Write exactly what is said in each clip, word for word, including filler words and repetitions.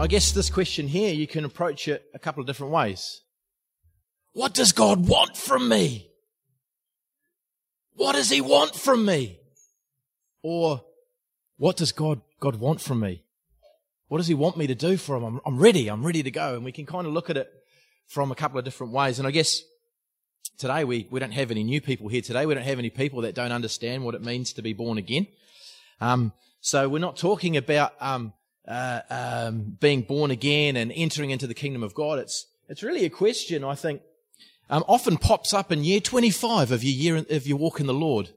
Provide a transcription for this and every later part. I guess this question here, you can approach it a couple of different ways. What does God want from me? What does he want from me? Or what does God, God want from me? What does he want me to do for him? I'm, I'm ready. I'm ready to go. And we can kind of look at it from a couple of different ways. And I guess today we, we don't have any new people here today. We don't have any people that don't understand what it means to be born again. Um, so we're not talking about um, uh, um, being born again and entering into the kingdom of God. It's it's really a question, I think, um, often pops up in year twenty-five of your year of your walk in the Lord.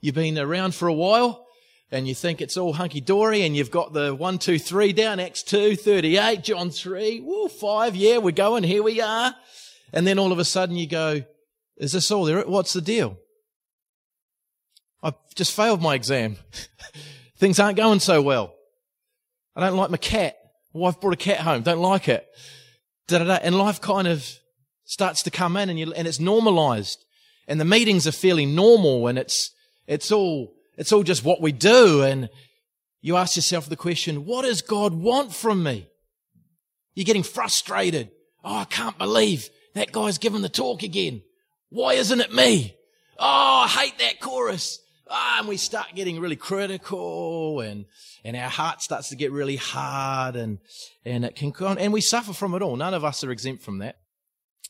You've been around for a while and you think it's all hunky-dory and you've got the one, two, three down, Acts two, thirty-eight, John three, woo, five, yeah, we're going, here we are. And then all of a sudden you go, is this all there? What's the deal? I've just failed my exam. Things aren't going so well. I don't like my cat. My wife brought a cat home. Don't like it. Da, da, da. And life kind of starts to come in and, you, and it's normalized. And the meetings are fairly normal and it's, it's all, it's all just what we do. And you ask yourself the question, what does God want from me? You're getting frustrated. Oh, I can't believe that guy's giving the talk again. Why isn't it me? Oh, I hate that chorus. Ah, and we start getting really critical and, and our heart starts to get really hard and, and it can, and we suffer from it all. None of us are exempt from that.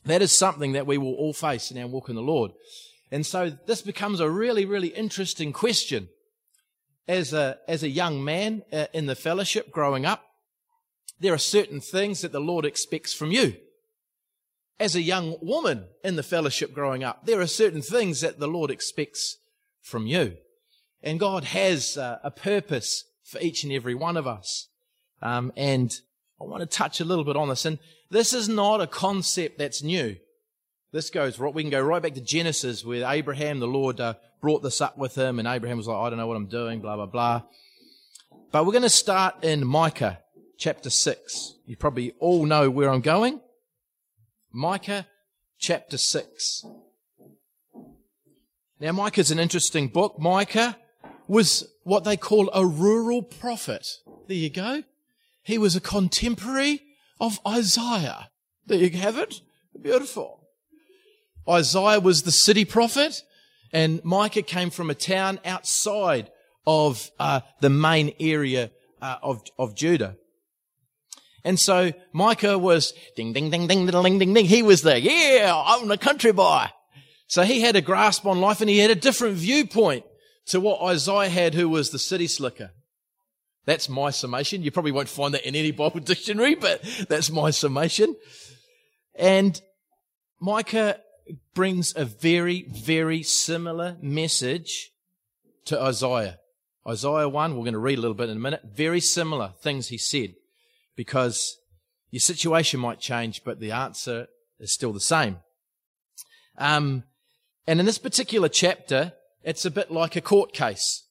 That is something that we will all face in our walk in the Lord. And so this becomes a really, really interesting question. As a, as a young man uh, in the fellowship growing up, there are certain things that the Lord expects from you. As a young woman in the fellowship growing up, there are certain things that the Lord expects from you. And God has uh, a purpose for each and every one of us. Um, and I want to touch a little bit on this. And this is not a concept that's new. This goes, we can go right back to Genesis where Abraham, the Lord uh, brought this up with him. And Abraham was like, I don't know what I'm doing, blah, blah, blah. But we're going to start in Micah chapter six. You probably all know where I'm going. Micah chapter six. Now, Micah's an interesting book. Micah was what they call a rural prophet. There you go. He was a contemporary of Isaiah. There you have it. Beautiful. Isaiah was the city prophet, and Micah came from a town outside of uh, the main area uh, of, of Judah. And so Micah was ding, ding, ding, ding, ding, ding, ding. He was there. Yeah, I'm a country boy. So he had a grasp on life and he had a different viewpoint to what Isaiah had, who was the city slicker. That's my summation. You probably won't find that in any Bible dictionary, but that's my summation. And Micah brings a very, very similar message to Isaiah. Isaiah one, we're going to read a little bit in a minute. Very similar things he said, because your situation might change, but the answer is still the same. Um, And in this particular chapter, it's a bit like a court case.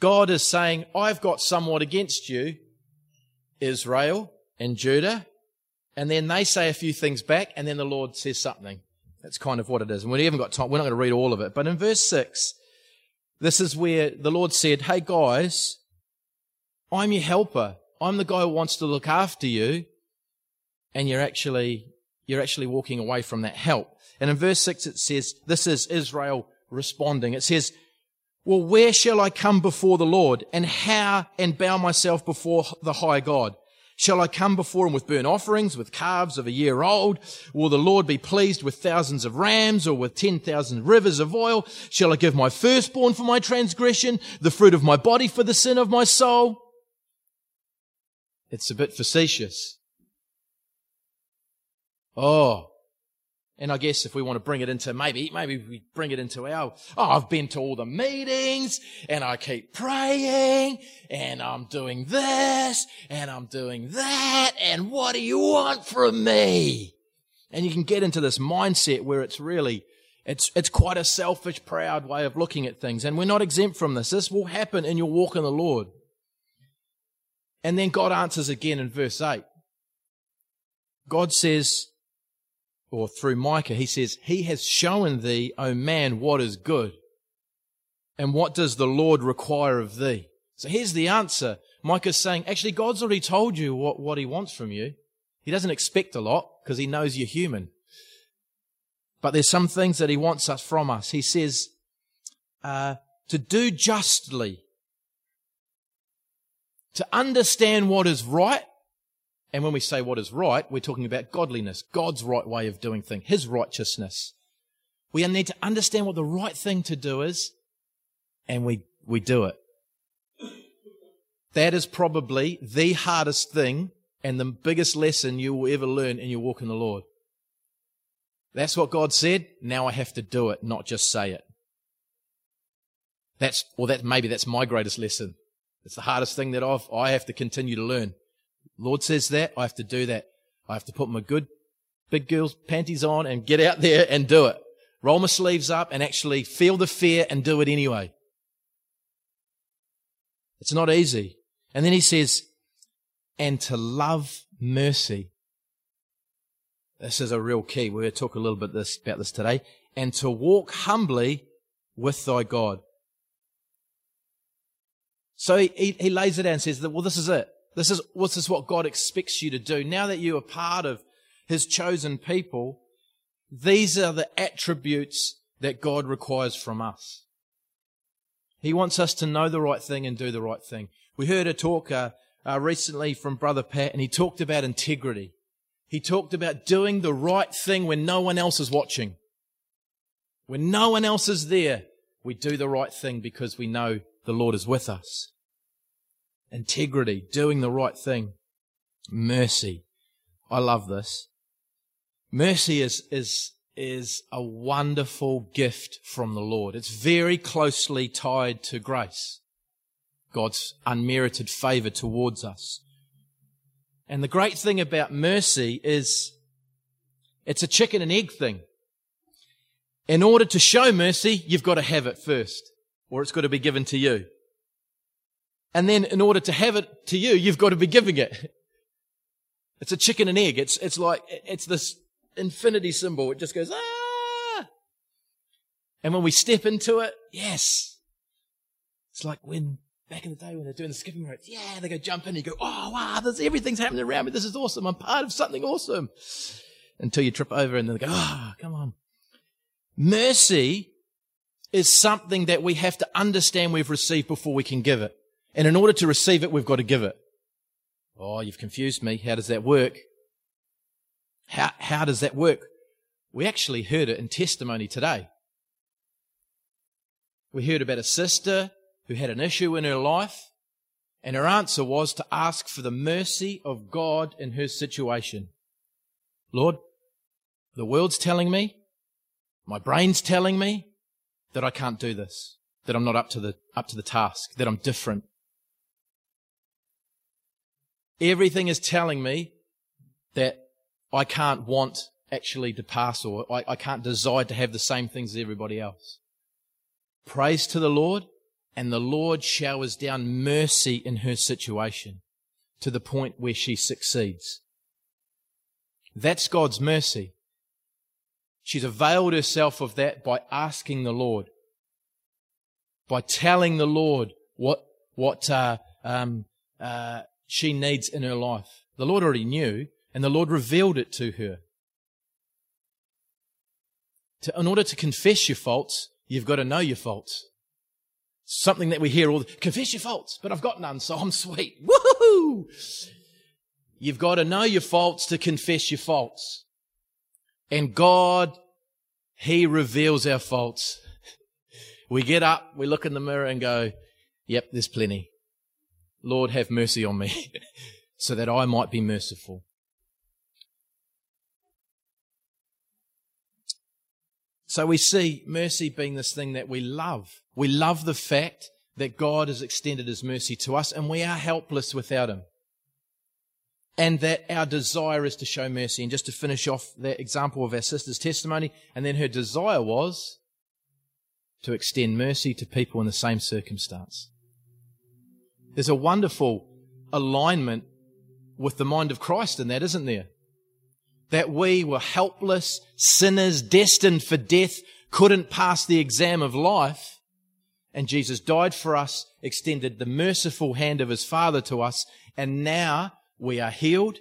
God is saying, I've got somewhat against you, Israel and Judah. And then they say a few things back, and then the Lord says something. That's kind of what it is. And we haven't got time. We're not going to read all of it. But in verse six, this is where the Lord said, hey, guys, I'm your helper. I'm the guy who wants to look after you. And you're actually, you're actually walking away from that help. And in verse six it says, this is Israel responding. It says, well, where shall I come before the Lord and how and bow myself before the high God? Shall I come before him with burnt offerings, with calves of a year old? Will the Lord be pleased with thousands of rams or with ten thousand rivers of oil? Shall I give my firstborn for my transgression, the fruit of my body for the sin of my soul? It's a bit facetious. Oh, and I guess if we want to bring it into, maybe, maybe we bring it into our, oh, I've been to all the meetings and I keep praying and I'm doing this and I'm doing that and what do you want from me? And you can get into this mindset where it's really, it's, it's quite a selfish, proud way of looking at things. And we're not exempt from this. This will happen in your walk in the Lord. And then God answers again in verse eight. God says, or through Micah, he says, he has shown thee, O man, what is good, and what does the Lord require of thee? So here's the answer Micah's saying, actually, God's already told you what, what he wants from you. He doesn't expect a lot because he knows you're human. But there's some things that he wants us from us. He says, uh, to do justly, to understand what is right. And when we say what is right, we're talking about godliness, God's right way of doing things, his righteousness. We need to understand what the right thing to do is, and we, we do it. That is probably the hardest thing and the biggest lesson you will ever learn in your walk in the Lord. That's what God said. Now I have to do it, not just say it. That's, or that maybe that's my greatest lesson. It's the hardest thing that I've, I have to continue to learn. Lord says that, I have to do that. I have to put my good big girl's panties on and get out there and do it. Roll my sleeves up and actually feel the fear and do it anyway. It's not easy. And then he says, and to love mercy. This is a real key. We're going to talk a little bit this, about this today. And to walk humbly with thy God. So he, he lays it out and says, that, well, this is it. This is, this is what God expects you to do. Now that you are part of his chosen people, these are the attributes that God requires from us. He wants us to know the right thing and do the right thing. We heard a talk uh, uh, recently from Brother Pat, and he talked about integrity. He talked about doing the right thing when no one else is watching. When no one else is there, we do the right thing because we know the Lord is with us. Integrity, doing the right thing. Mercy. I love this. Mercy is, is, is a wonderful gift from the Lord. It's very closely tied to grace, God's unmerited favor towards us. And the great thing about mercy is it's a chicken and egg thing. In order to show mercy, you've got to have it first, or it's got to be given to you. And then in order to have it to you, you've got to be giving it. It's a chicken and egg. It's, it's like, it's this infinity symbol. It just goes, ah. And when we step into it, yes. It's like when, back in the day when they're doing the skipping ropes, yeah, they go jump in and you go, oh, wow, this, everything's happening around me. This is awesome. I'm part of something awesome. Until you trip over and then they go, ah, oh, come on. Mercy is something that we have to understand we've received before we can give it. And in order to receive it, we've got to give it. Oh, you've confused me. How does that work? How, how does that work? We actually heard it in testimony today. We heard about a sister who had an issue in her life, and her answer was to ask for the mercy of God in her situation. Lord, the world's telling me, my brain's telling me that I can't do this, that I'm not up to the, up to the task, that I'm different. Everything is telling me that I can't want actually to pass, or I, I can't desire to have the same things as everybody else. Praise to the Lord, and the Lord showers down mercy in her situation to the point where she succeeds. That's God's mercy. She's availed herself of that by asking the Lord, by telling the Lord what, what, uh, um, uh, she needs in her life. The Lord already knew, and the Lord revealed it to her. To, in order to confess your faults, you've got to know your faults. Something that we hear all the, confess your faults, but I've got none, so I'm sweet. Woohoo! You've got to know your faults to confess your faults. And God, He reveals our faults. We get up, we look in the mirror and go, yep, there's plenty. Lord, have mercy on me so that I might be merciful. So we see mercy being this thing that we love. We love the fact that God has extended His mercy to us and we are helpless without Him. And that our desire is to show mercy. And just to finish off that example of our sister's testimony, and then her desire was to extend mercy to people in the same circumstance. There's a wonderful alignment with the mind of Christ in that, isn't there? That we were helpless, sinners, destined for death, couldn't pass the exam of life, And Jesus died for us, extended the merciful hand of his Father to us, and now we are healed,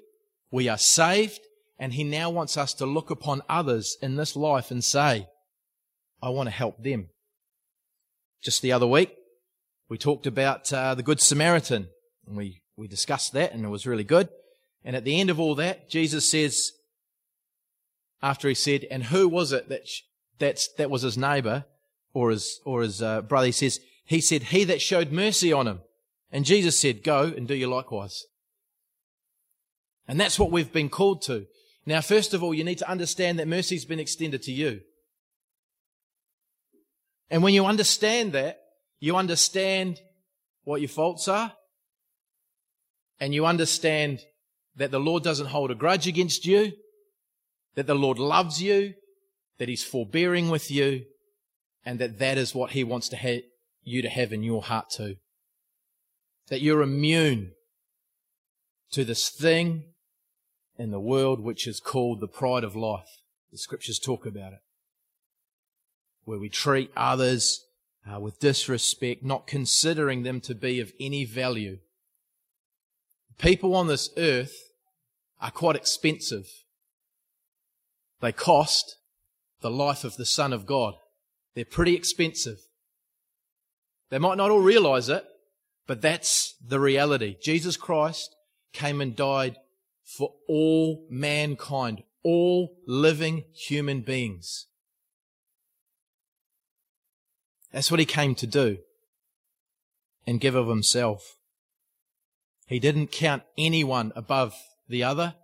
we are saved, and he now wants us to look upon others in this life and say, I want to help them. Just the other week, we talked about uh, the Good Samaritan, and we, we discussed that, and it was really good. And at the end of all that, Jesus says, after he said, and who was it that sh- that's, that was his neighbour or his, or his uh, brother, he says, he said, he that showed mercy on him. And Jesus said, go and do you likewise. And that's what we've been called to. Now, first of all, you need to understand that mercy's been extended to you. And when you understand that, you understand what your faults are, and you understand that the Lord doesn't hold a grudge against you, that the Lord loves you, that he's forbearing with you, and that that is what he wants to ha- you to have in your heart too. That you're immune to this thing in the world which is called the pride of life. The scriptures talk about it. Where we treat others uh, with disrespect, not considering them to be of any value. People on this earth are quite expensive. They cost the life of the Son of God. They're pretty expensive. They might not all realize it, but that's the reality. Jesus Christ came and died for all mankind, all living human beings. That's what he came to do and give of himself. He didn't count anyone above the other.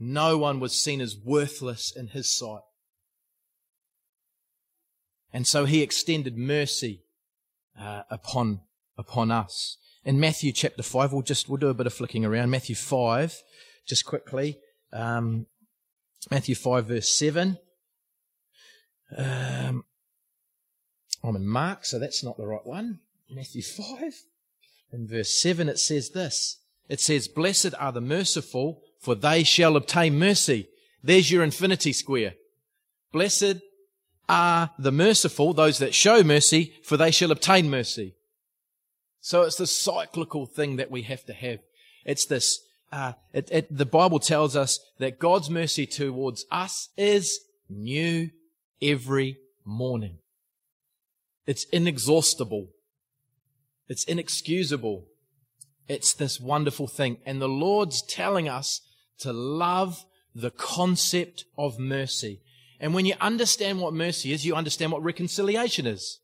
No one was seen as worthless in his sight. And so he extended mercy uh, upon upon us. In Matthew chapter five, we'll just we'll do a bit of flicking around. Matthew five, just quickly. Um, Matthew five, verse seven. Um, I'm in Mark, so that's not the right one. Matthew five, in verse seven, it says this. It says, "Blessed are the merciful, for they shall obtain mercy." There's your infinity square. Blessed are the merciful, those that show mercy, for they shall obtain mercy. So it's this cyclical thing that we have to have. It's this, uh, it, it, the Bible tells us that God's mercy towards us is new every morning. It's inexhaustible. It's inexcusable. It's this wonderful thing. And the Lord's telling us to love the concept of mercy. And when you understand what mercy is, you understand what reconciliation is.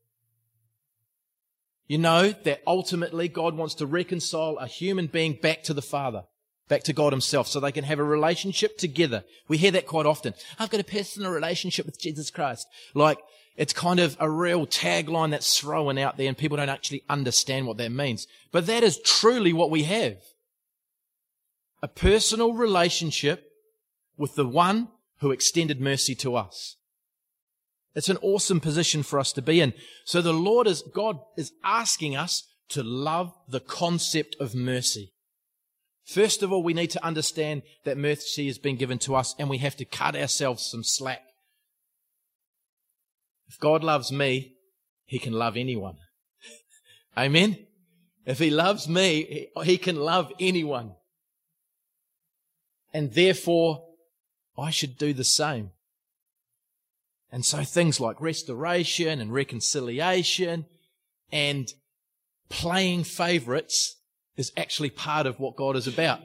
You know that ultimately God wants to reconcile a human being back to the Father, back to God himself, so they can have a relationship together. We hear that quite often. I've got a personal relationship with Jesus Christ. Like, it's kind of a real tagline that's thrown out there and people don't actually understand what that means. But that is truly what we have. A personal relationship with the one who extended mercy to us. It's an awesome position for us to be in. So the Lord is, God is asking us to love the concept of mercy. First of all, we need to understand that mercy has been given to us and we have to cut ourselves some slack. If God loves me, he can love anyone. Amen? If he loves me, he can love anyone. And therefore, I should do the same. And so things like restoration and reconciliation and playing favourites is actually part of what God is about.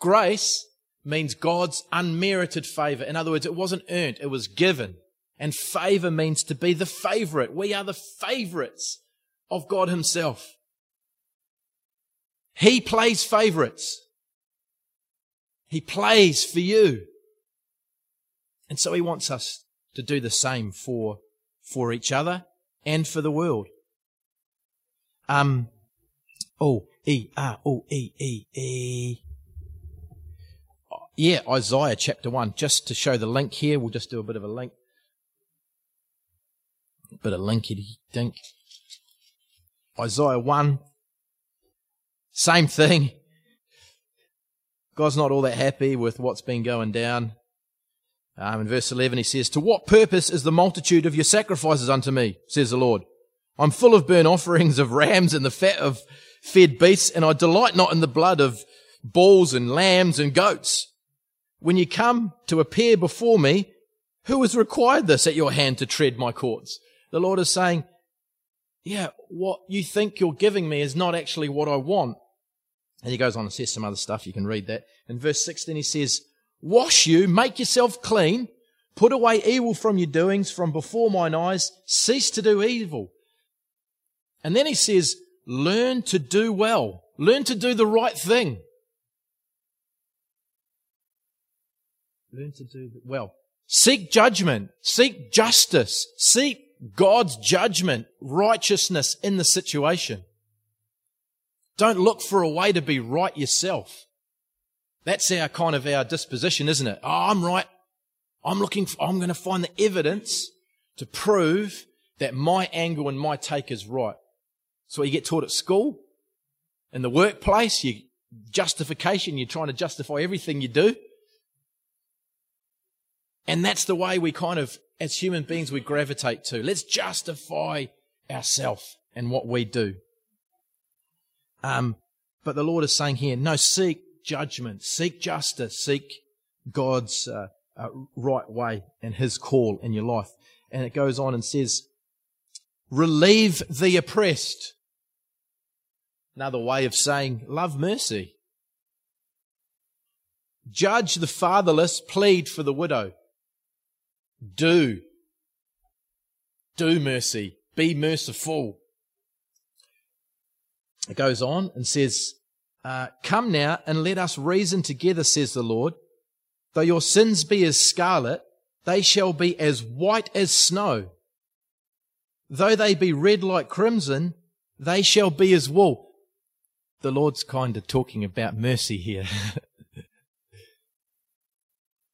Grace means God's unmerited favour. In other words, it wasn't earned, it was given. And favour means to be the favourite. We are the favourites of God himself. He plays favourites. He plays for you. And so he wants us to do the same for for each other and for the world. Um, oh, E, R, O, E, E, E. Yeah, Isaiah chapter one. Just to show the link here, we'll just do a bit of a link. A bit of linkity-dink. Isaiah one. Same thing. God's not all that happy with what's been going down. Um, in verse eleven, he says, "To what purpose is the multitude of your sacrifices unto me, says the Lord? I'm full of burnt offerings of rams and the fat of fed beasts, and I delight not in the blood of bulls and lambs and goats. When you come to appear before me, who has required this at your hand to tread my courts? The Lord is saying, yeah, what you think you're giving me is not actually what I want. And he goes on and says some other stuff. You can read that. In verse sixteen, he says, wash you, make yourself clean, put away evil from your doings from before mine eyes, cease to do evil. And then he says, learn to do well, learn to do the right thing. Learn to do well. Seek judgment, seek justice, seek God's judgment, righteousness in the situation. Don't look for a way to be right yourself. That's our kind of our disposition, isn't it? Oh, I'm right. I'm looking for, I'm going to find the evidence to prove that my angle and my take is right. So you get taught at school, in the workplace, you justification, you're trying to justify everything you do. And that's the way we kind of, as human beings, we gravitate to. Let's justify ourselves and what we do. Um, but the Lord is saying here, no, seek judgment, seek justice, seek God's uh, uh, right way and His call in your life. And it goes on and says, relieve the oppressed. Another way of saying, love mercy. Judge the fatherless, plead for the widow. Do. Do mercy. Be merciful. It goes on and says, uh, come now and let us reason together, says the Lord. Though your sins be as scarlet, they shall be as white as snow. Though they be red like crimson, they shall be as wool. The Lord's kind of talking about mercy here.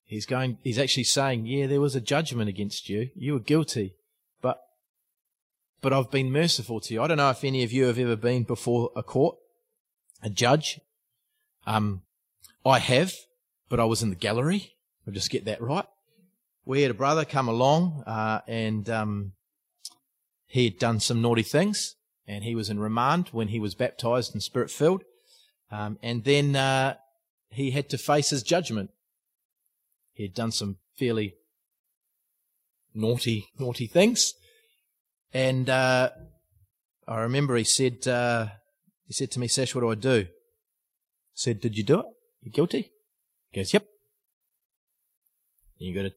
He's going, he's actually saying, yeah, there was a judgment against you. You were guilty, but, but I've been merciful to you. I don't know if any of you have ever been before a court, a judge. Um, I have, but I was in the gallery. I'll just get that right. We had a brother come along, uh, and, um, he had done some naughty things and he was in remand when he was baptized and spirit filled. Um, and then, uh, he had to face his judgment. He had done some fairly naughty, naughty things. And uh, I remember he said uh, he said to me, Sash, what do I do? I said, did you do it? You guilty? He goes, yep. And you gotta,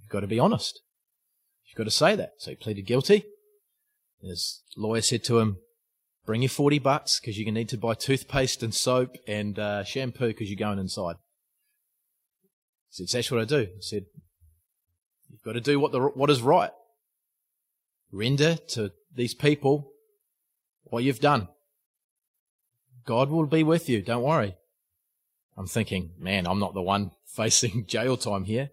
you've got to be honest. You've got to say that. So he pleaded guilty. And his lawyer said to him, bring your forty bucks because you're going to need to buy toothpaste and soap and uh, shampoo because you're going inside. He said, Sash, what do I do? I said, you've got to do what the what is right. Render to these people what you've done. God will be with you, don't worry. I'm thinking, man, I'm not the one facing jail time here.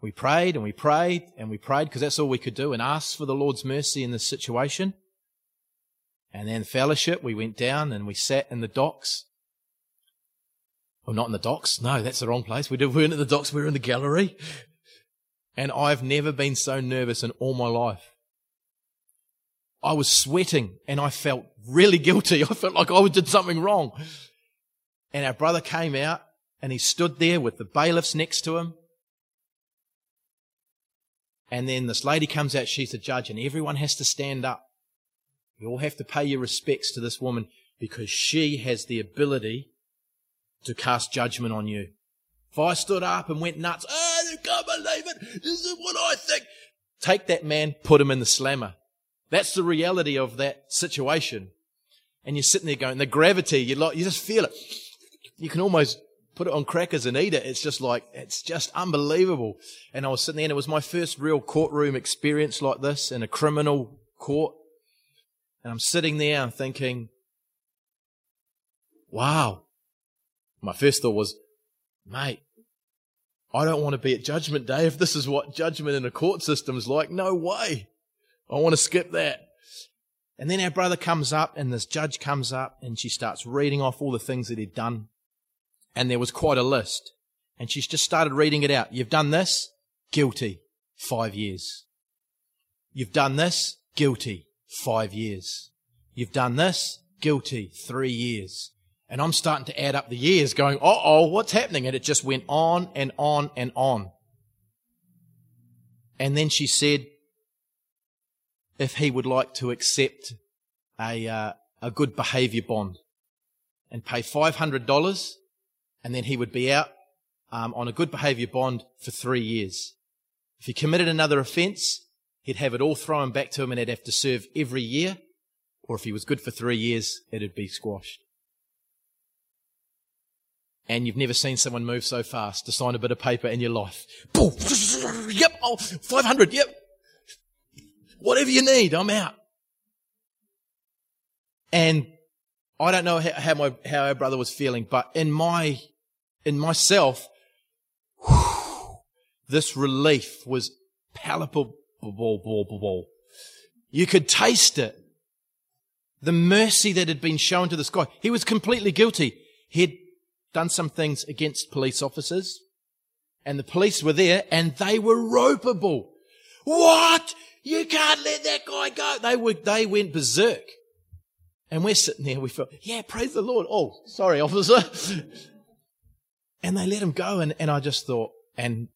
We prayed and we prayed and we prayed because that's all we could do and asked for the Lord's mercy in this situation. And then fellowship, we went down and we sat in the docks. Well, not in the docks. No, that's the wrong place. We weren't at the docks. We were in the gallery. And I've never been so nervous in all my life. I was sweating and I felt really guilty. I felt like I did something wrong. And our brother came out and he stood there with the bailiffs next to him. And then this lady comes out. She's the judge and everyone has to stand up. You all have to pay your respects to this woman because she has the ability to cast judgment on you. If I stood up and went nuts, oh, I can't believe it, this is what I think. Take that man, put him in the slammer. That's the reality of that situation. And you're sitting there going, the gravity, you like, you just feel it. You can almost put it on crackers and eat it. It's just like, it's just unbelievable. And I was sitting there and it was my first real courtroom experience like this in a criminal court. And I'm sitting there, I'm thinking, wow. My first thought was, mate, I don't want to be at Judgment Day if this is what judgment in a court system is like. No way. I want to skip that. And then our brother comes up and this judge comes up and she starts reading off all the things that he'd done. And there was quite a list. And she's just started reading it out. You've done this, guilty, five years. You've done this, guilty, five years. You've done this, guilty, three years. And I'm starting to add up the years going, uh-oh, what's happening? And it just went on and on and on. And then she said if he would like to accept a uh, a good behaviour bond and pay five hundred dollars, and then he would be out um, on a good behaviour bond for three years. If he committed another offence, he'd have it all thrown back to him and he'd have to serve every year, or if he was good for three years, it'd be squashed. And you've never seen someone move so fast to sign a bit of paper in your life. Boom! Yep, oh, five hundred, yep. Whatever you need, I'm out. And I don't know how, how my how our brother was feeling, but in my in myself, whew, this relief was palpable. You could taste it. The mercy that had been shown to this guy. He was completely guilty. He'd done some things against police officers, and the police were there, and they were ropeable. What? You can't let that guy go. They were, they went berserk. And we're sitting there, we felt, yeah, praise the Lord. Oh, sorry, officer. And they let him go. And, and I just thought, and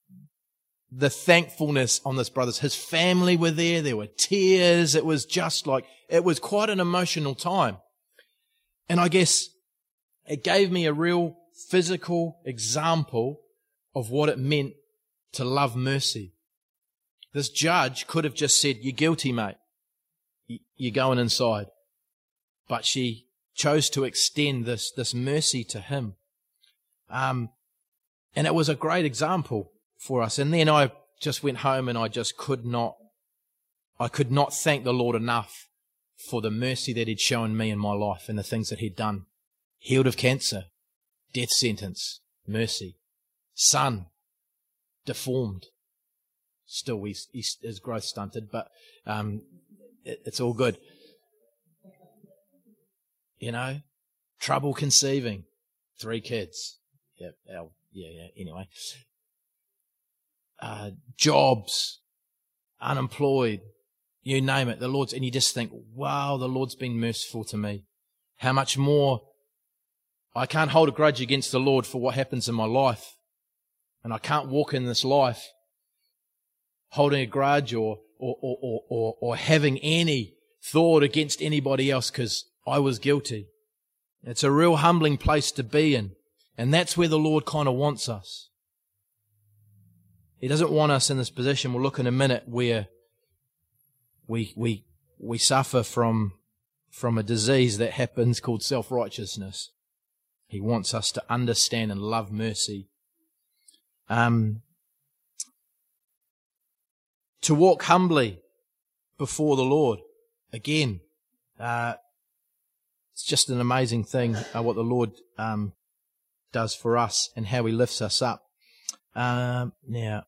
the thankfulness on this brother's, his family were there. There were tears. It was just like, it was quite an emotional time. And I guess it gave me a real physical example of what it meant to love mercy. This judge could have just said, you're guilty, mate. You're going inside. But she chose to extend this, this mercy to him. Um, and it was a great example for us. And then I just went home and I just could not, I could not thank the Lord enough for the mercy that he'd shown me in my life and the things that he'd done. Healed of cancer, death sentence, mercy. Son, deformed. Still, he's, he's, his growth stunted, but um, it, it's all good. You know, trouble conceiving, three kids. Yeah, our, yeah, yeah. Anyway, uh, jobs, unemployed, you name it. The Lord's, and you just think, wow, the Lord's been merciful to me. How much more? I can't hold a grudge against the Lord for what happens in my life, and I can't walk in this life holding a grudge or, or, or, or, or, or having any thought against anybody else because I was guilty. It's a real humbling place to be in. And that's where the Lord kind of wants us. He doesn't want us in this position. We'll look in a minute where we, we, we suffer from, from a disease that happens called self-righteousness. He wants us to understand and love mercy. Um, To walk humbly before the Lord. Again, uh, it's just an amazing thing uh, what the Lord um, does for us and how he lifts us up. Um, now,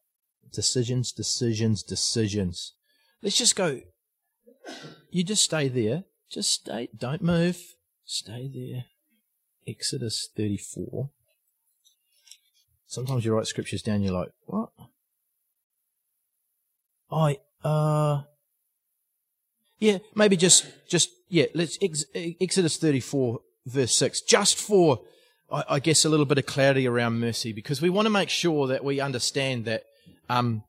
decisions, decisions, decisions. Let's just go. You just stay there. Just stay. Don't move. Stay there. Exodus thirty-four. Sometimes you write scriptures down, you're like, what? I, uh, yeah, maybe just, just, yeah, let's, ex, Exodus thirty-four, verse six, just for, I, I guess, a little bit of clarity around mercy, because we want to make sure that we understand that, um,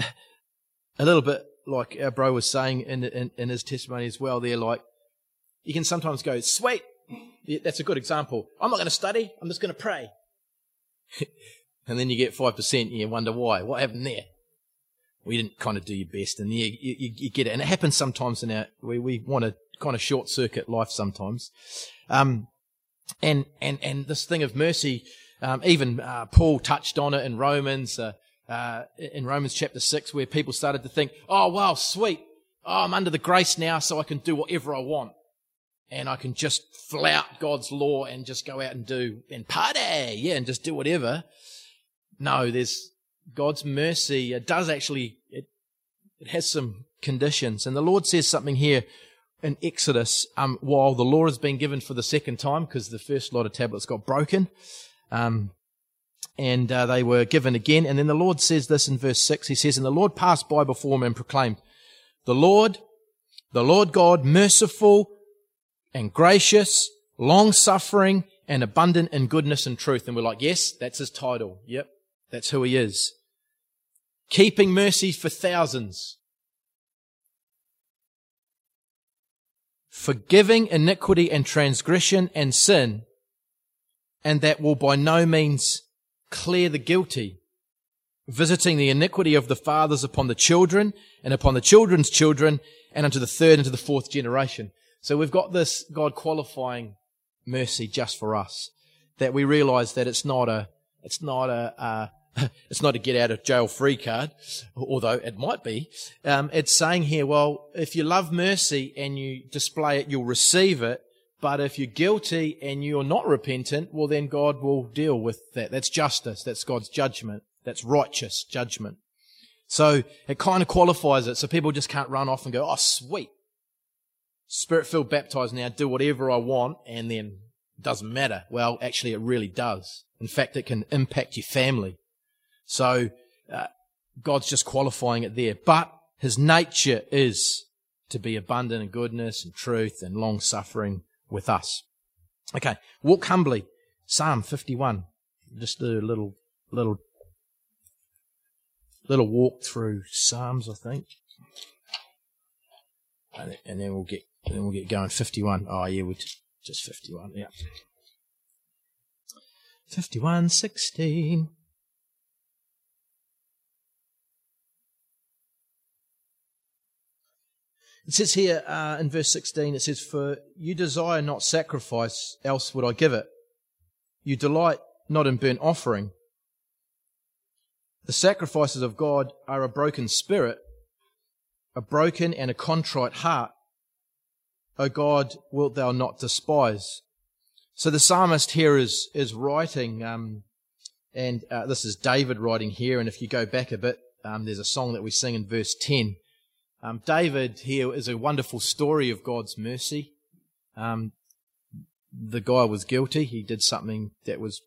a little bit like our bro was saying in, in, in his testimony as well, they're like, you can sometimes go, sweet, yeah, that's a good example. I'm not going to study, I'm just going to pray. And then you get five percent and you wonder why. What happened there? We didn't kind of do your best. And you, you, you get it. And it happens sometimes in our, we, we want to kind of short circuit life sometimes. Um, and, and, and this thing of mercy, um, even, uh, Paul touched on it in Romans, uh, uh, in Romans chapter six, where people started to think, oh, wow, sweet. Oh, I'm under the grace now, so I can do whatever I want. And I can just flout God's law and just go out and do, and party. Yeah. And just do whatever. No, there's God's mercy. It does actually, it, it has some conditions. And the Lord says something here in Exodus, um, while the law has been given for the second time, because the first lot of tablets got broken, um, and uh, they were given again. And then the Lord says this in verse six. He says, and the Lord passed by before him and proclaimed, The Lord, the Lord God, merciful and gracious, long-suffering and abundant in goodness and truth. And we're like, yes, that's his title. Yep, that's who he is. Keeping mercy for thousands. Forgiving iniquity and transgression and sin, and that will by no means clear the guilty, visiting the iniquity of the fathers upon the children and upon the children's children and unto the third and to the fourth generation. So we've got this God qualifying mercy just for us, that we realise that it's not a, it's not a, uh, it's not a get out of jail free card, although it might be. Um, it's saying here, well, if you love mercy and you display it, you'll receive it. But if you're guilty and you're not repentant, well, then God will deal with that. That's justice. That's God's judgment. That's righteous judgment. So it kind of qualifies it. So people just can't run off and go, oh, sweet. Spirit-filled, baptized now, do whatever I want, and then it doesn't matter. Well, actually, it really does. In fact, it can impact your family. So uh, God's just qualifying it there. But his nature is to be abundant in goodness and truth and long-suffering with us. Okay, walk humbly. Psalm fifty-one. Just do a little, little, little walk through Psalms, I think, and then we'll get, then we'll get going. fifty-one. Oh yeah, we t- just fifty-one. Yeah, fifty-one, sixteen. It says here uh, in verse sixteen, it says, for you desire not sacrifice, else would I give it. You delight not in burnt offering. The sacrifices of God are a broken spirit, a broken and a contrite heart. O God, wilt thou not despise? So the psalmist here is, is writing, um, and uh, this is David writing here, and if you go back a bit, um, there's a song that we sing in verse ten. Um, David here is a wonderful story of God's mercy. Um, the guy was guilty. He did something that was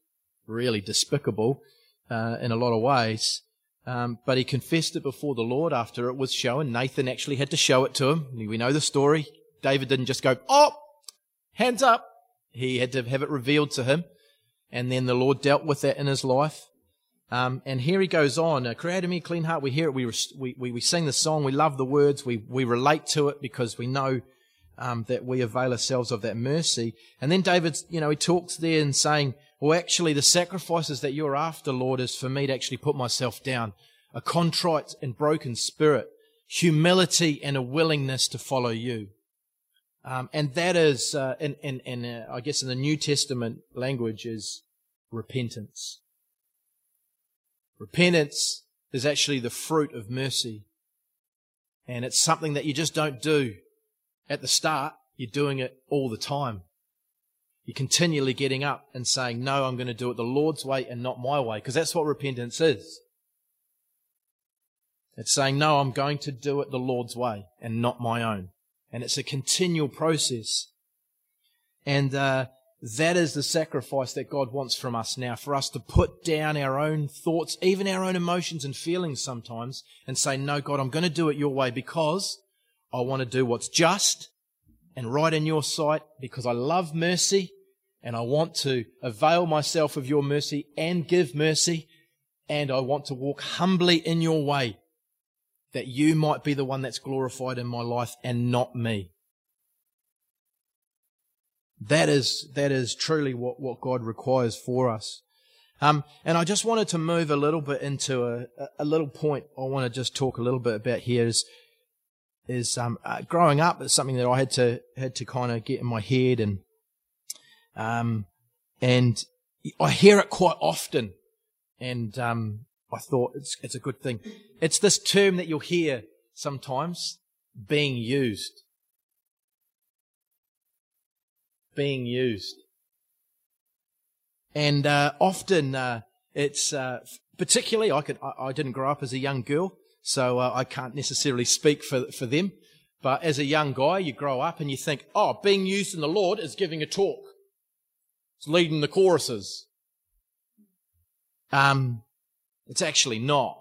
really despicable uh, in a lot of ways. Um, but he confessed it before the Lord after it was shown. Nathan actually had to show it to him. We know the story. David didn't just go, oh, hands up. He had to have it revealed to him. And then the Lord dealt with that in his life. Um, and here he goes on, uh, create in me a clean heart. We hear it, we, we, we, we sing the song, we love the words, we, we relate to it because we know, um, that we avail ourselves of that mercy. And then David, you know, he talks there and saying, well, actually the sacrifices that you're after, Lord, is for me to actually put myself down. A contrite and broken spirit, humility and a willingness to follow you. Um, and that is, uh, in, in, in, uh, I guess in the New Testament language is repentance. Repentance is actually the fruit of mercy. And it's something that you just don't do at the start. You're doing it all the time. You're continually getting up and saying, no, I'm going to do it the Lord's way and not my way. Because that's what repentance is. It's saying, no, I'm going to do it the Lord's way and not my own. And it's a continual process. And, uh, that is the sacrifice that God wants from us now, for us to put down our own thoughts, even our own emotions and feelings sometimes, and say, no, God, I'm going to do it your way because I want to do what's just and right in your sight, because I love mercy and I want to avail myself of your mercy and give mercy, and I want to walk humbly in your way, that you might be the one that's glorified in my life and not me. That is, that is truly what, what God requires for us. Um, and I just wanted to move a little bit into a, a little point I want to just talk a little bit about here is, is, um, uh, growing up is something that I had to, had to kind of get in my head, and, um, and I hear it quite often. And, um, I thought it's, it's a good thing. It's this term that you'll hear sometimes being used. being used. And uh, often uh, it's, uh, particularly, I, could, I, I didn't grow up as a young girl, so uh, I can't necessarily speak for, for them, but as a young guy, you grow up and you think, oh, being used in the Lord is giving a talk. It's leading the choruses. Um, it's actually not.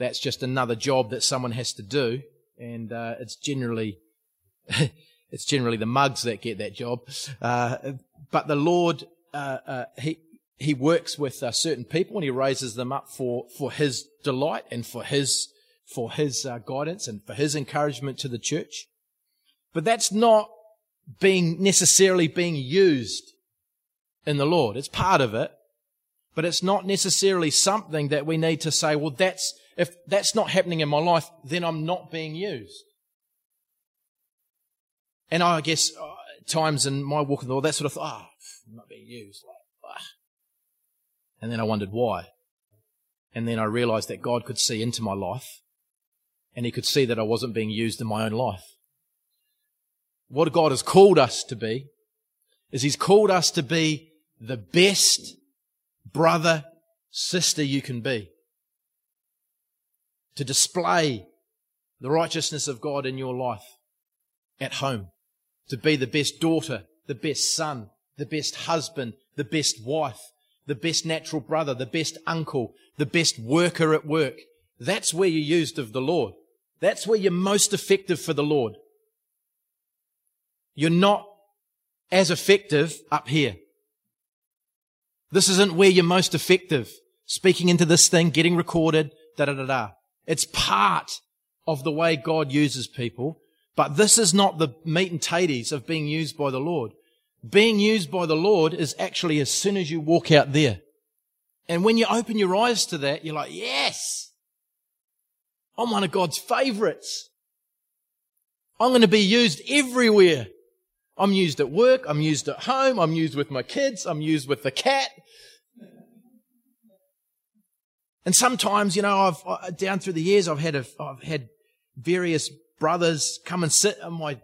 that's just another job that someone has to do, and uh, it's generally it's generally the mugs that get that job. Uh, but the Lord, uh, uh, he he works with uh, certain people, and he raises them up for for his delight and for his for his uh, guidance and for his encouragement to the church. But that's not being necessarily being used in the Lord. It's part of it, but it's not necessarily something that we need to say, well, that's if that's not happening in my life, then I'm not being used. And I guess oh, at times in my walk in the Lord, that sort of, ah, oh, I'm not being used. And then I wondered why. And then I realized that God could see into my life, and he could see that I wasn't being used in my own life. What God has called us to be is he's called us to be the best brother, sister you can be. To display the righteousness of God in your life at home. To be the best daughter, the best son, the best husband, the best wife, the best natural brother, the best uncle, the best worker at work. That's where you're used of the Lord. That's where you're most effective for the Lord. You're not as effective up here. This isn't where you're most effective. Speaking into this thing, getting recorded, da-da-da-da. It's part of the way God uses people, but this is not the meat and tatties of being used by the Lord. Being used by the Lord is actually as soon as you walk out there. And when you open your eyes to that, you're like, yes, I'm one of God's favorites. I'm going to be used everywhere. I'm used at work, I'm used at home, I'm used with my kids, I'm used with the cat. And sometimes, you know, I've down through the years, I've had a, I've had various brothers come and sit in my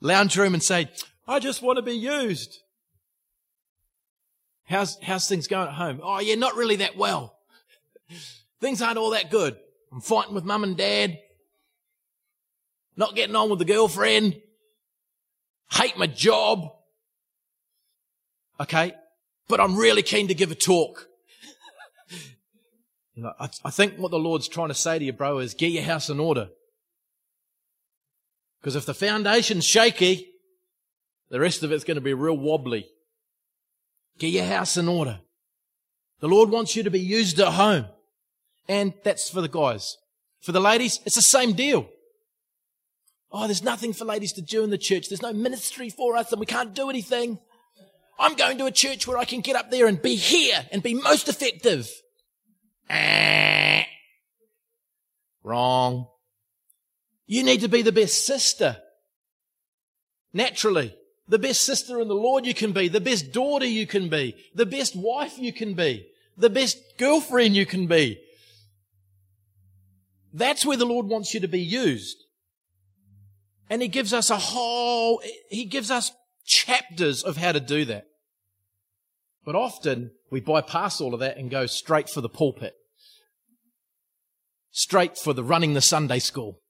lounge room and say, I just want to be used. How's, how's things going at home? Oh, yeah, not really that well. Things aren't all that good. I'm fighting with mum and dad. Not getting on with the girlfriend. Hate my job. Okay, but I'm really keen to give a talk. You know, I, I think what the Lord's trying to say to you, bro, is get your house in order. Because if the foundation's shaky, the rest of it's going to be real wobbly. Get your house in order. The Lord wants you to be used at home. And that's for the guys. For the ladies, it's the same deal. Oh, there's nothing for ladies to do in the church. There's no ministry for us and we can't do anything. I'm going to a church where I can get up there and be here and be most effective. Ah, wrong. You need to be the best sister. Naturally, the best sister in the Lord you can be, the best daughter you can be, the best wife you can be, the best girlfriend you can be. That's where the Lord wants you to be used. And he gives us a whole, he gives us chapters of how to do that. But often we bypass all of that and go straight for the pulpit, straight for the running the Sunday school,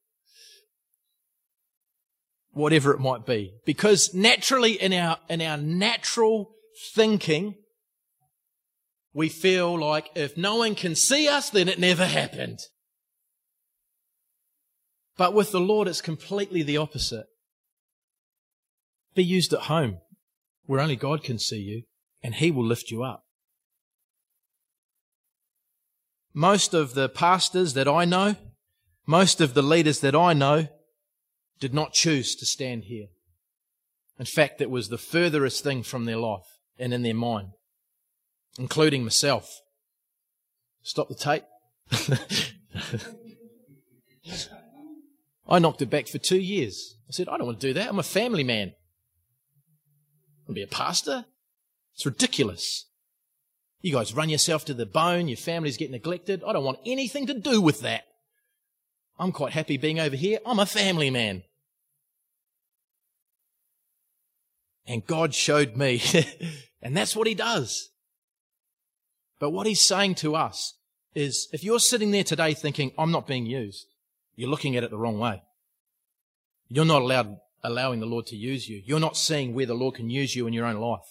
whatever it might be. Because naturally in our, in our natural thinking, we feel like if no one can see us, then it never happened. But with the Lord, it's completely the opposite. Be used at home, where only God can see you, and he will lift you up. Most of the pastors that I know, most of the leaders that I know, did not choose to stand here. In fact, it was the furthest thing from their life and in their mind, including myself. Stop the tape. I knocked it back for two years. I said, I don't want to do that. I'm a family man. I'll be a pastor. It's ridiculous. You guys run yourself to the bone. Your families get neglected. I don't want anything to do with that. I'm quite happy being over here. I'm a family man. And God showed me. And that's what he does. But what he's saying to us is, if you're sitting there today thinking, I'm not being used, you're looking at it the wrong way. You're not allowed, allowing the Lord to use you. You're not seeing where the Lord can use you in your own life.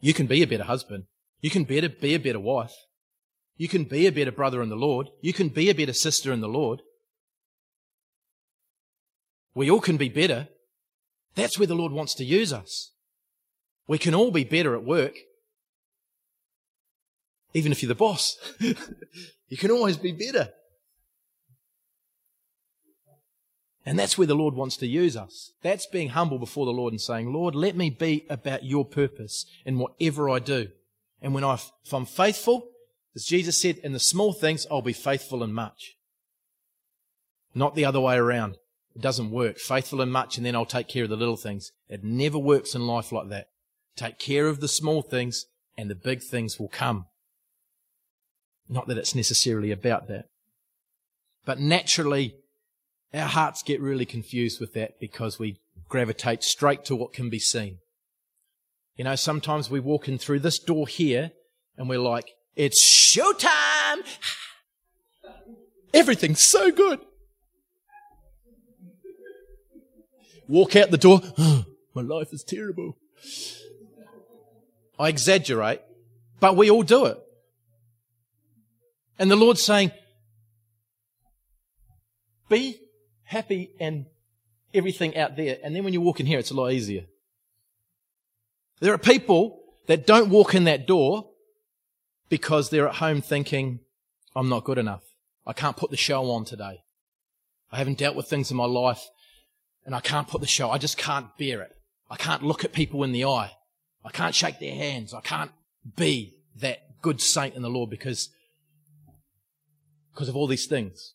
You can be a better husband. You can be a, be a better wife. You can be a better brother in the Lord. You can be a better sister in the Lord. We all can be better. That's where the Lord wants to use us. We can all be better at work. Even if you're the boss, you can always be better. And that's where the Lord wants to use us. That's being humble before the Lord and saying, Lord, let me be about your purpose in whatever I do. And when I, if I'm faithful, as Jesus said, in the small things, I'll be faithful in much. Not the other way around. It doesn't work. Faithful in much, and then I'll take care of the little things. It never works in life like that. Take care of the small things, and the big things will come. Not that it's necessarily about that. But naturally, our hearts get really confused with that because we gravitate straight to what can be seen. You know, sometimes we walk in through this door here and we're like, it's showtime! Everything's so good! Walk out the door, oh, my life is terrible. I exaggerate, but we all do it. And the Lord's saying, be happy and everything out there. And then when you walk in here, it's a lot easier. There are people that don't walk in that door because they're at home thinking, I'm not good enough. I can't put the show on today. I haven't dealt with things in my life and I can't put the show. I just can't bear it. I can't look at people in the eye. I can't shake their hands. I can't be that good saint in the Lord because Because of all these things.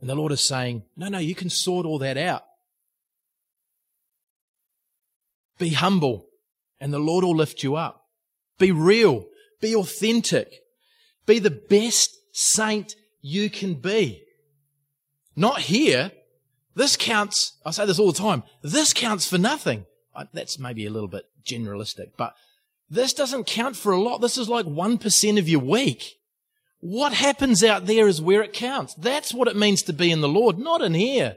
And the Lord is saying, no, no, you can sort all that out. Be humble, and the Lord will lift you up. Be real. Be authentic. Be the best saint you can be. Not here. This counts, I say this all the time, this counts for nothing. That's maybe a little bit generalistic, but this doesn't count for a lot. This is like one percent of your week. What happens out there is where it counts. That's what it means to be in the Lord, not in here.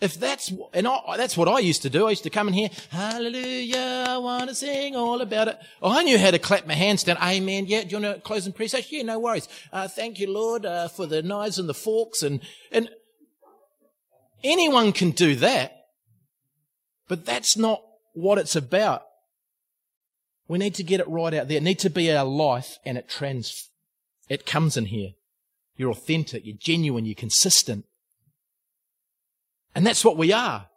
If that's, and I, that's what I used to do. I used to come in here, hallelujah, I want to sing all about it. I knew how to clap my hands down, amen, yeah, do you want to close in prayer? Yeah, no worries. Uh, thank you, Lord, uh, for the knives and the forks. And, and anyone can do that, but that's not what it's about. We need to get it right out there. It needs to be our life, and it transforms. It comes in here. You're authentic, you're genuine, you're consistent. And that's what we are.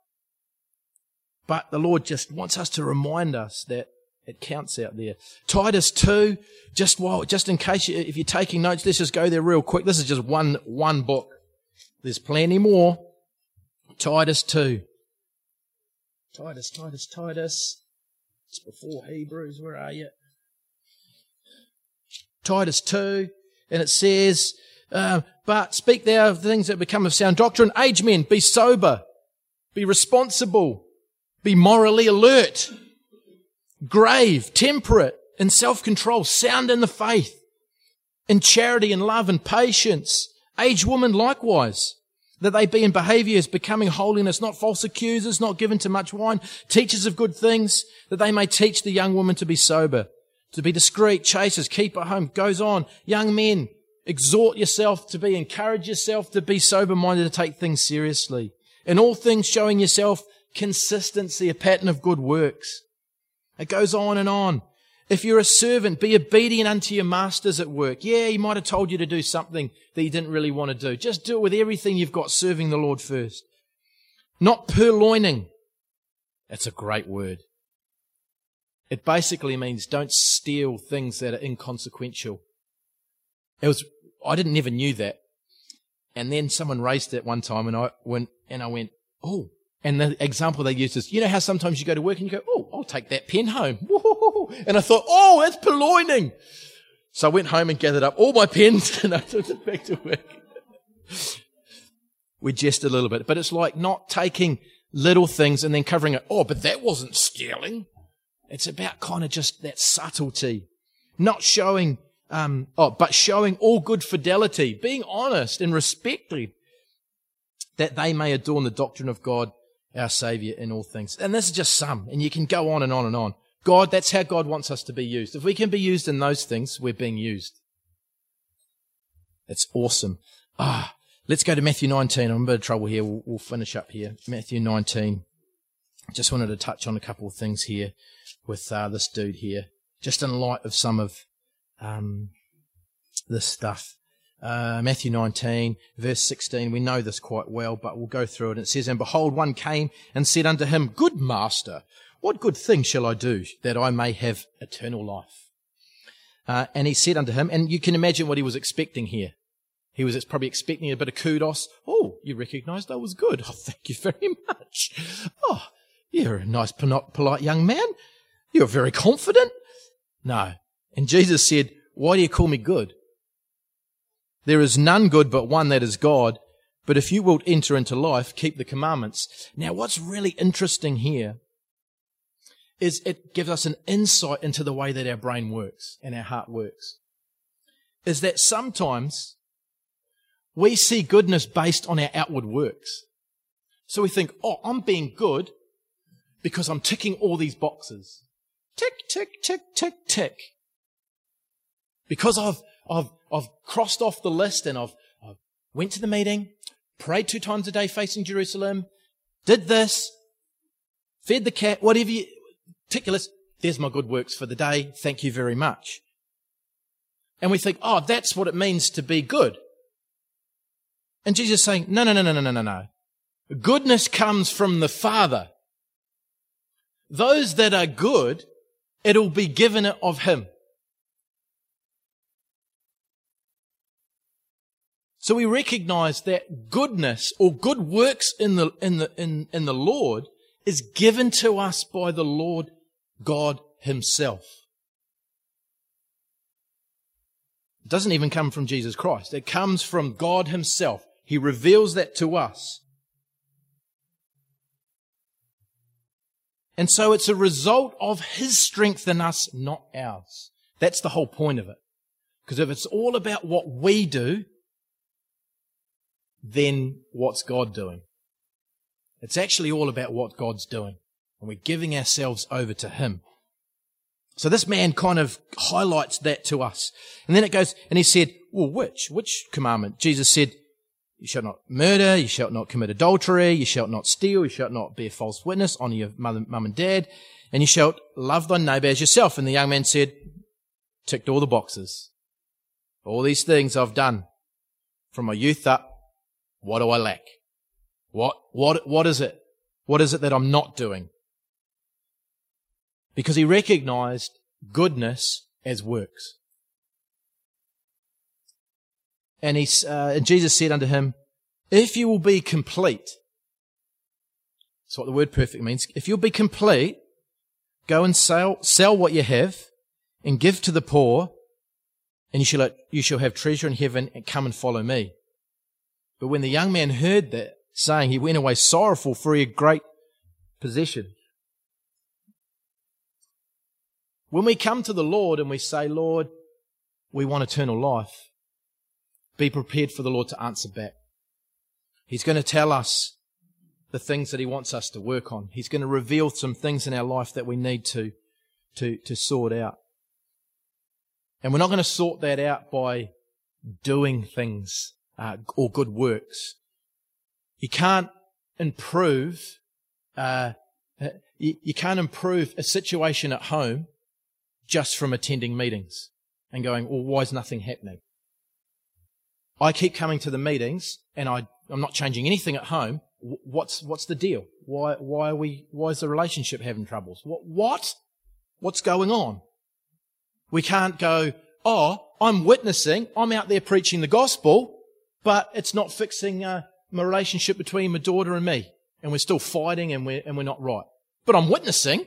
But the Lord just wants us to remind us that it counts out there. Titus two, just while, just in case, you, if you're taking notes, let's just go there real quick. This is just one, one book. There's plenty more. Titus two. Titus, Titus, Titus. It's before Hebrews, where are you? Titus two, and it says, uh, but speak thou of things that become of sound doctrine. Aged men, be sober, be responsible, be morally alert, grave, temperate, in self-control, sound in the faith, in charity and love and patience. Aged women likewise, that they be in behaviour as becoming holiness, not false accusers, not given to much wine, teachers of good things, that they may teach the young women to be sober, to be discreet, chasters, keep at home, goes on. Young men, exhort yourself to be, encourage yourself to be sober-minded, to take things seriously. In all things showing yourself consistency, a pattern of good works. It goes on and on. If you're a servant, be obedient unto your masters at work. Yeah, he might have told you to do something that you didn't really want to do. Just do it with everything you've got, serving the Lord first. Not purloining. That's a great word. It basically means don't steal things that are inconsequential. It was, I didn't never knew that. And then someone raised it one time and I went, and I went, oh, and the example they used is, you know how sometimes you go to work and you go, oh, I'll take that pen home. Woo-hoo-hoo. And I thought, oh, that's purloining. So I went home and gathered up all my pens and I took it back to work. We jest a little bit, but it's like not taking little things and then covering it. Oh, but that wasn't stealing. It's about kind of just that subtlety, not showing, um, oh, but showing all good fidelity, being honest and respected, that they may adorn the doctrine of God, our Saviour, in all things. And this is just some, and you can go on and on and on. God, that's how God wants us to be used. If we can be used in those things, we're being used. It's awesome. Ah, let's go to Matthew nineteen. I'm in a bit of trouble here. We'll, we'll finish up here. Matthew nineteen. Just wanted to touch on a couple of things here with uh, this dude here, just in light of some of um, this stuff. Uh, Matthew nineteen, verse sixteen, we know this quite well, but we'll go through it. It says, "And behold, one came and said unto him, Good master, what good thing shall I do that I may have eternal life? Uh, and he said unto him," and you can imagine what he was expecting here. He was probably expecting a bit of kudos. "Oh, you recognized I was good. Oh, thank you very much. Oh, you're a nice, polite young man. You're very confident." No. And Jesus said, "Why do you call me good? There is none good but one, that is God. But if you wilt enter into life, keep the commandments." Now, what's really interesting here is it gives us an insight into the way that our brain works and our heart works. Is that sometimes we see goodness based on our outward works. So we think, oh, I'm being good because I'm ticking all these boxes. Tick, tick, tick, tick, tick. Because I've, I've, I've crossed off the list, and I've, I've went to the meeting, prayed two times a day facing Jerusalem, did this, fed the cat, whatever you... Tick your list. There's my good works for the day. Thank you very much. And we think, oh, that's what it means to be good. And Jesus is saying, no, no, no, no, no, no, no. Goodness comes from the Father. Those that are good, it'll be given of Him. So we recognize that goodness or good works in the in the in, in the Lord is given to us by the Lord God Himself. It doesn't even come from Jesus Christ. It comes from God Himself. He reveals that to us. And so it's a result of His strength in us, not ours. That's the whole point of it. Because if it's all about what we do, then what's God doing? It's actually all about what God's doing, and we're giving ourselves over to Him. So this man kind of highlights that to us. And then it goes, and he said, well, which? Which commandment? Jesus said, "You shall not murder, you shall not commit adultery, you shall not steal, you shall not bear false witness, honor your mother, mum and dad, and you shall love thy neighbor as yourself." And the young man said, ticked all the boxes. All these things I've done from my youth up. What do I lack? What, what, what is it? What is it that I'm not doing? Because he recognized goodness as works. And he, uh, and Jesus said unto him, "If you will be complete," that's what the word perfect means, "if you'll be complete, go and sell, sell what you have and give to the poor, and you shall, you shall have treasure in heaven, and come and follow me." But when the young man heard that saying, he went away sorrowful, for he had great possession. When we come to the Lord and we say, "Lord, we want eternal life," be prepared for the Lord to answer back. He's going to tell us the things that He wants us to work on. He's going to reveal some things in our life that we need to, to, to sort out. And we're not going to sort that out by doing things uh, or good works. You can't improve, uh, you, you can't improve a situation at home just from attending meetings and going, "Well, why is nothing happening? I keep coming to the meetings and I, I'm not changing anything at home. What's, what's the deal? Why, why are we, why is the relationship having troubles? What, what, what's going on?" We can't go, "Oh, I'm witnessing. I'm out there preaching the gospel, but it's not fixing, uh, my relationship between my daughter and me, and we're still fighting, and we're, and we're not right. But I'm witnessing.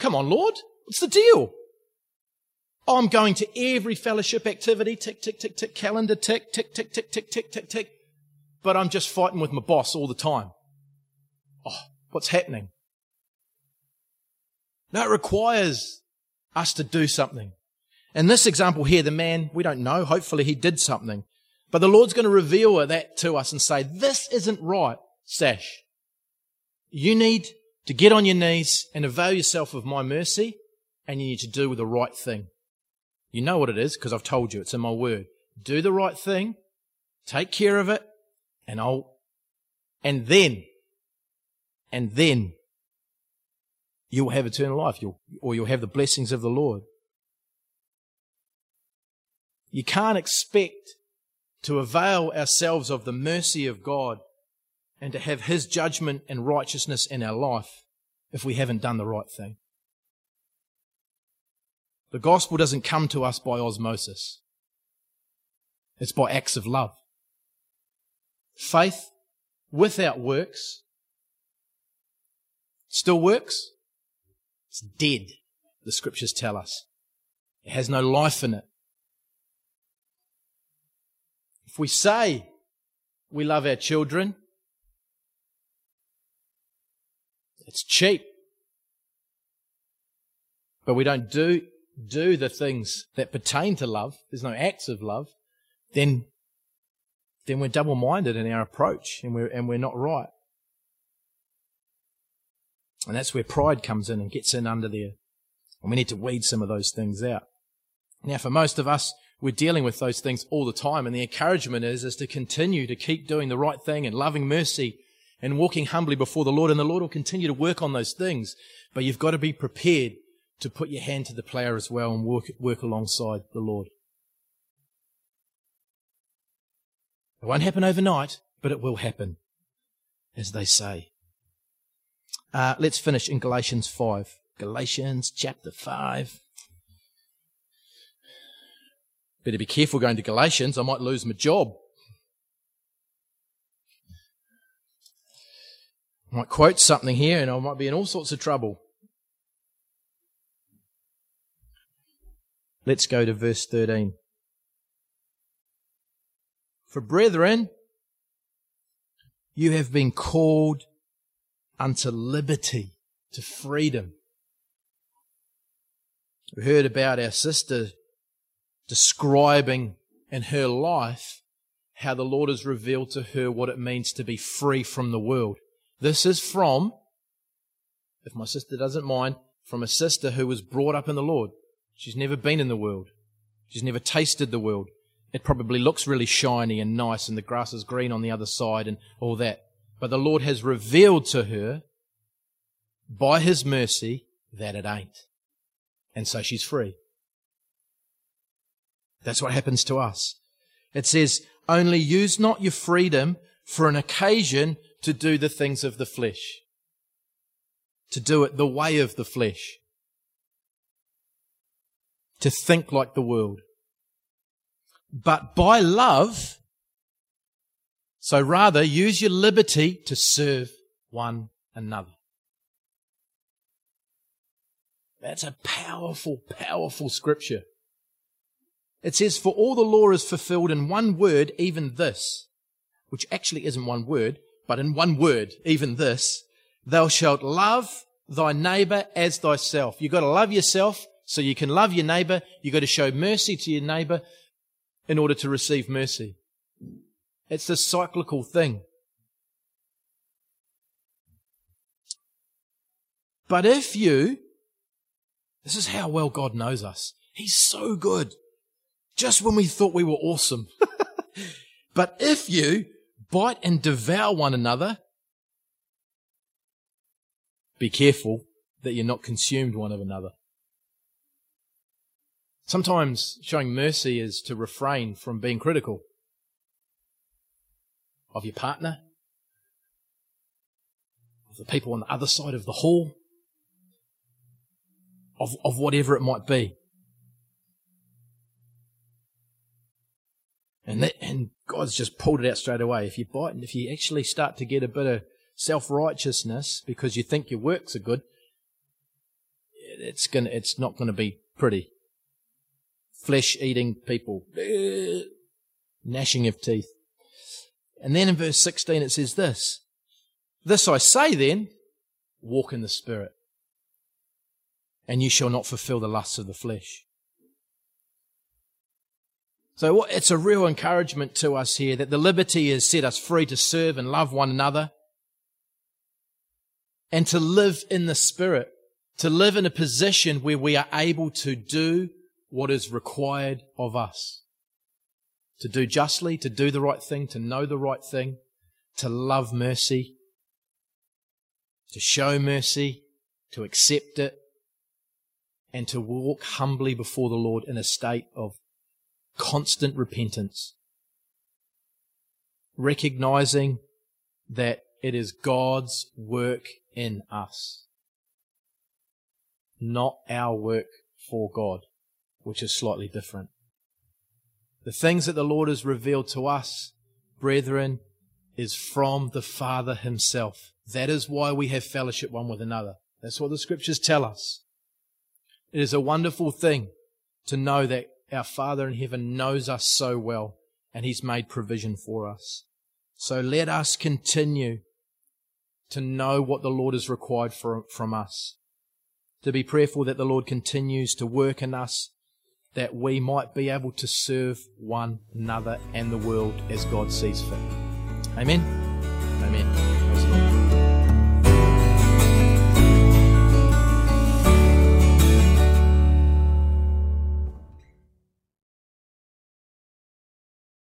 Come on, Lord, what's the deal? I'm going to every fellowship activity, tick, tick, tick, tick, calendar, tick, tick, tick, tick, tick, tick, tick, tick, but I'm just fighting with my boss all the time. Oh, what's happening?" No, it requires us to do something. In this example here, the man, we don't know, hopefully he did something. But the Lord's going to reveal that to us and say, "This isn't right, Sash. You need to get on your knees and avail yourself of my mercy, and you need to do the right thing. You know what it is because I've told you. It's in my word. do the right thing, take care of it, and I'll, and then, and then you'll have eternal life, you'll, or you'll have the blessings of the Lord. You can't expect to avail ourselves of the mercy of God and to have His judgment and righteousness in our life if we haven't done the right thing. The gospel doesn't come to us by osmosis. It's by acts of love. Faith without works still works. It's dead, the scriptures tell us. It has no life in it. If we say we love our children, it's cheap. But we don't do do the things that pertain to love. There's no acts of love. Then, then we're double-minded in our approach, and we're and we're not right. And that's where pride comes in and gets in under there. And we need to weed some of those things out. Now, for most of us, we're dealing with those things all the time, and the encouragement is is to continue to keep doing the right thing and loving mercy and walking humbly before the Lord, and the Lord will continue to work on those things. But you've got to be prepared to put your hand to the plough as well and work work alongside the Lord. It won't happen overnight, but it will happen, as they say. Uh, let's finish in Galatians five. Galatians chapter five. Better be careful going to Galatians. I might lose my job. I might quote something here and I might be in all sorts of trouble. Let's go to verse thirteen. For brethren, you have been called unto liberty, to freedom. We heard about our sister describing in her life how the Lord has revealed to her what it means to be free from the world. This is from, if my sister doesn't mind, from a sister who was brought up in the Lord. She's never been in the world. She's never tasted the world. It probably looks really shiny and nice, and the grass is green on the other side and all that. But the Lord has revealed to her, by His mercy, that it ain't. And so she's free. That's what happens to us. It says, only use not your freedom for an occasion to do the things of the flesh, to do it the way of the flesh, to think like the world. But by love, so rather, use your liberty to serve one another. That's a powerful, powerful scripture. It says, for all the law is fulfilled in one word, even this, which actually isn't one word, but in one word, even this, thou shalt love thy neighbour as thyself. You've got to love yourself so you can love your neighbour. You've got to show mercy to your neighbour in order to receive mercy. It's this cyclical thing. But if you, this is how well God knows us. He's so good. Just when we thought we were awesome. But if you bite and devour one another, be careful that you're not consumed one of another. Sometimes showing mercy is to refrain from being critical of your partner, of the people on the other side of the hall, of, of whatever it might be. And that, and God's just pulled it out straight away. If you bite and if you actually start to get a bit of self-righteousness because you think your works are good, it's gonna, it's not going to be pretty. Flesh-eating people, gnashing of teeth. And then in verse sixteen it says this, this I say then, walk in the Spirit, and you shall not fulfill the lusts of the flesh. So it's a real encouragement to us here that the liberty has set us free to serve and love one another and to live in the Spirit, to live in a position where we are able to do what is required of us. to do justly, to do the right thing, to know the right thing, to love mercy, to show mercy, to accept it, and to walk humbly before the Lord in a state of constant repentance, recognizing that it is God's work in us, not our work for God, which is slightly different. The things that the Lord has revealed to us, brethren, is from the Father himself. That is why we have fellowship one with another. That's what the Scriptures tell us. It is a wonderful thing to know that our Father in heaven knows us so well, and he's made provision for us. So let us continue to know what the Lord has required for, from us, to be prayerful that the Lord continues to work in us, that we might be able to serve one another and the world as God sees fit. Amen. Amen.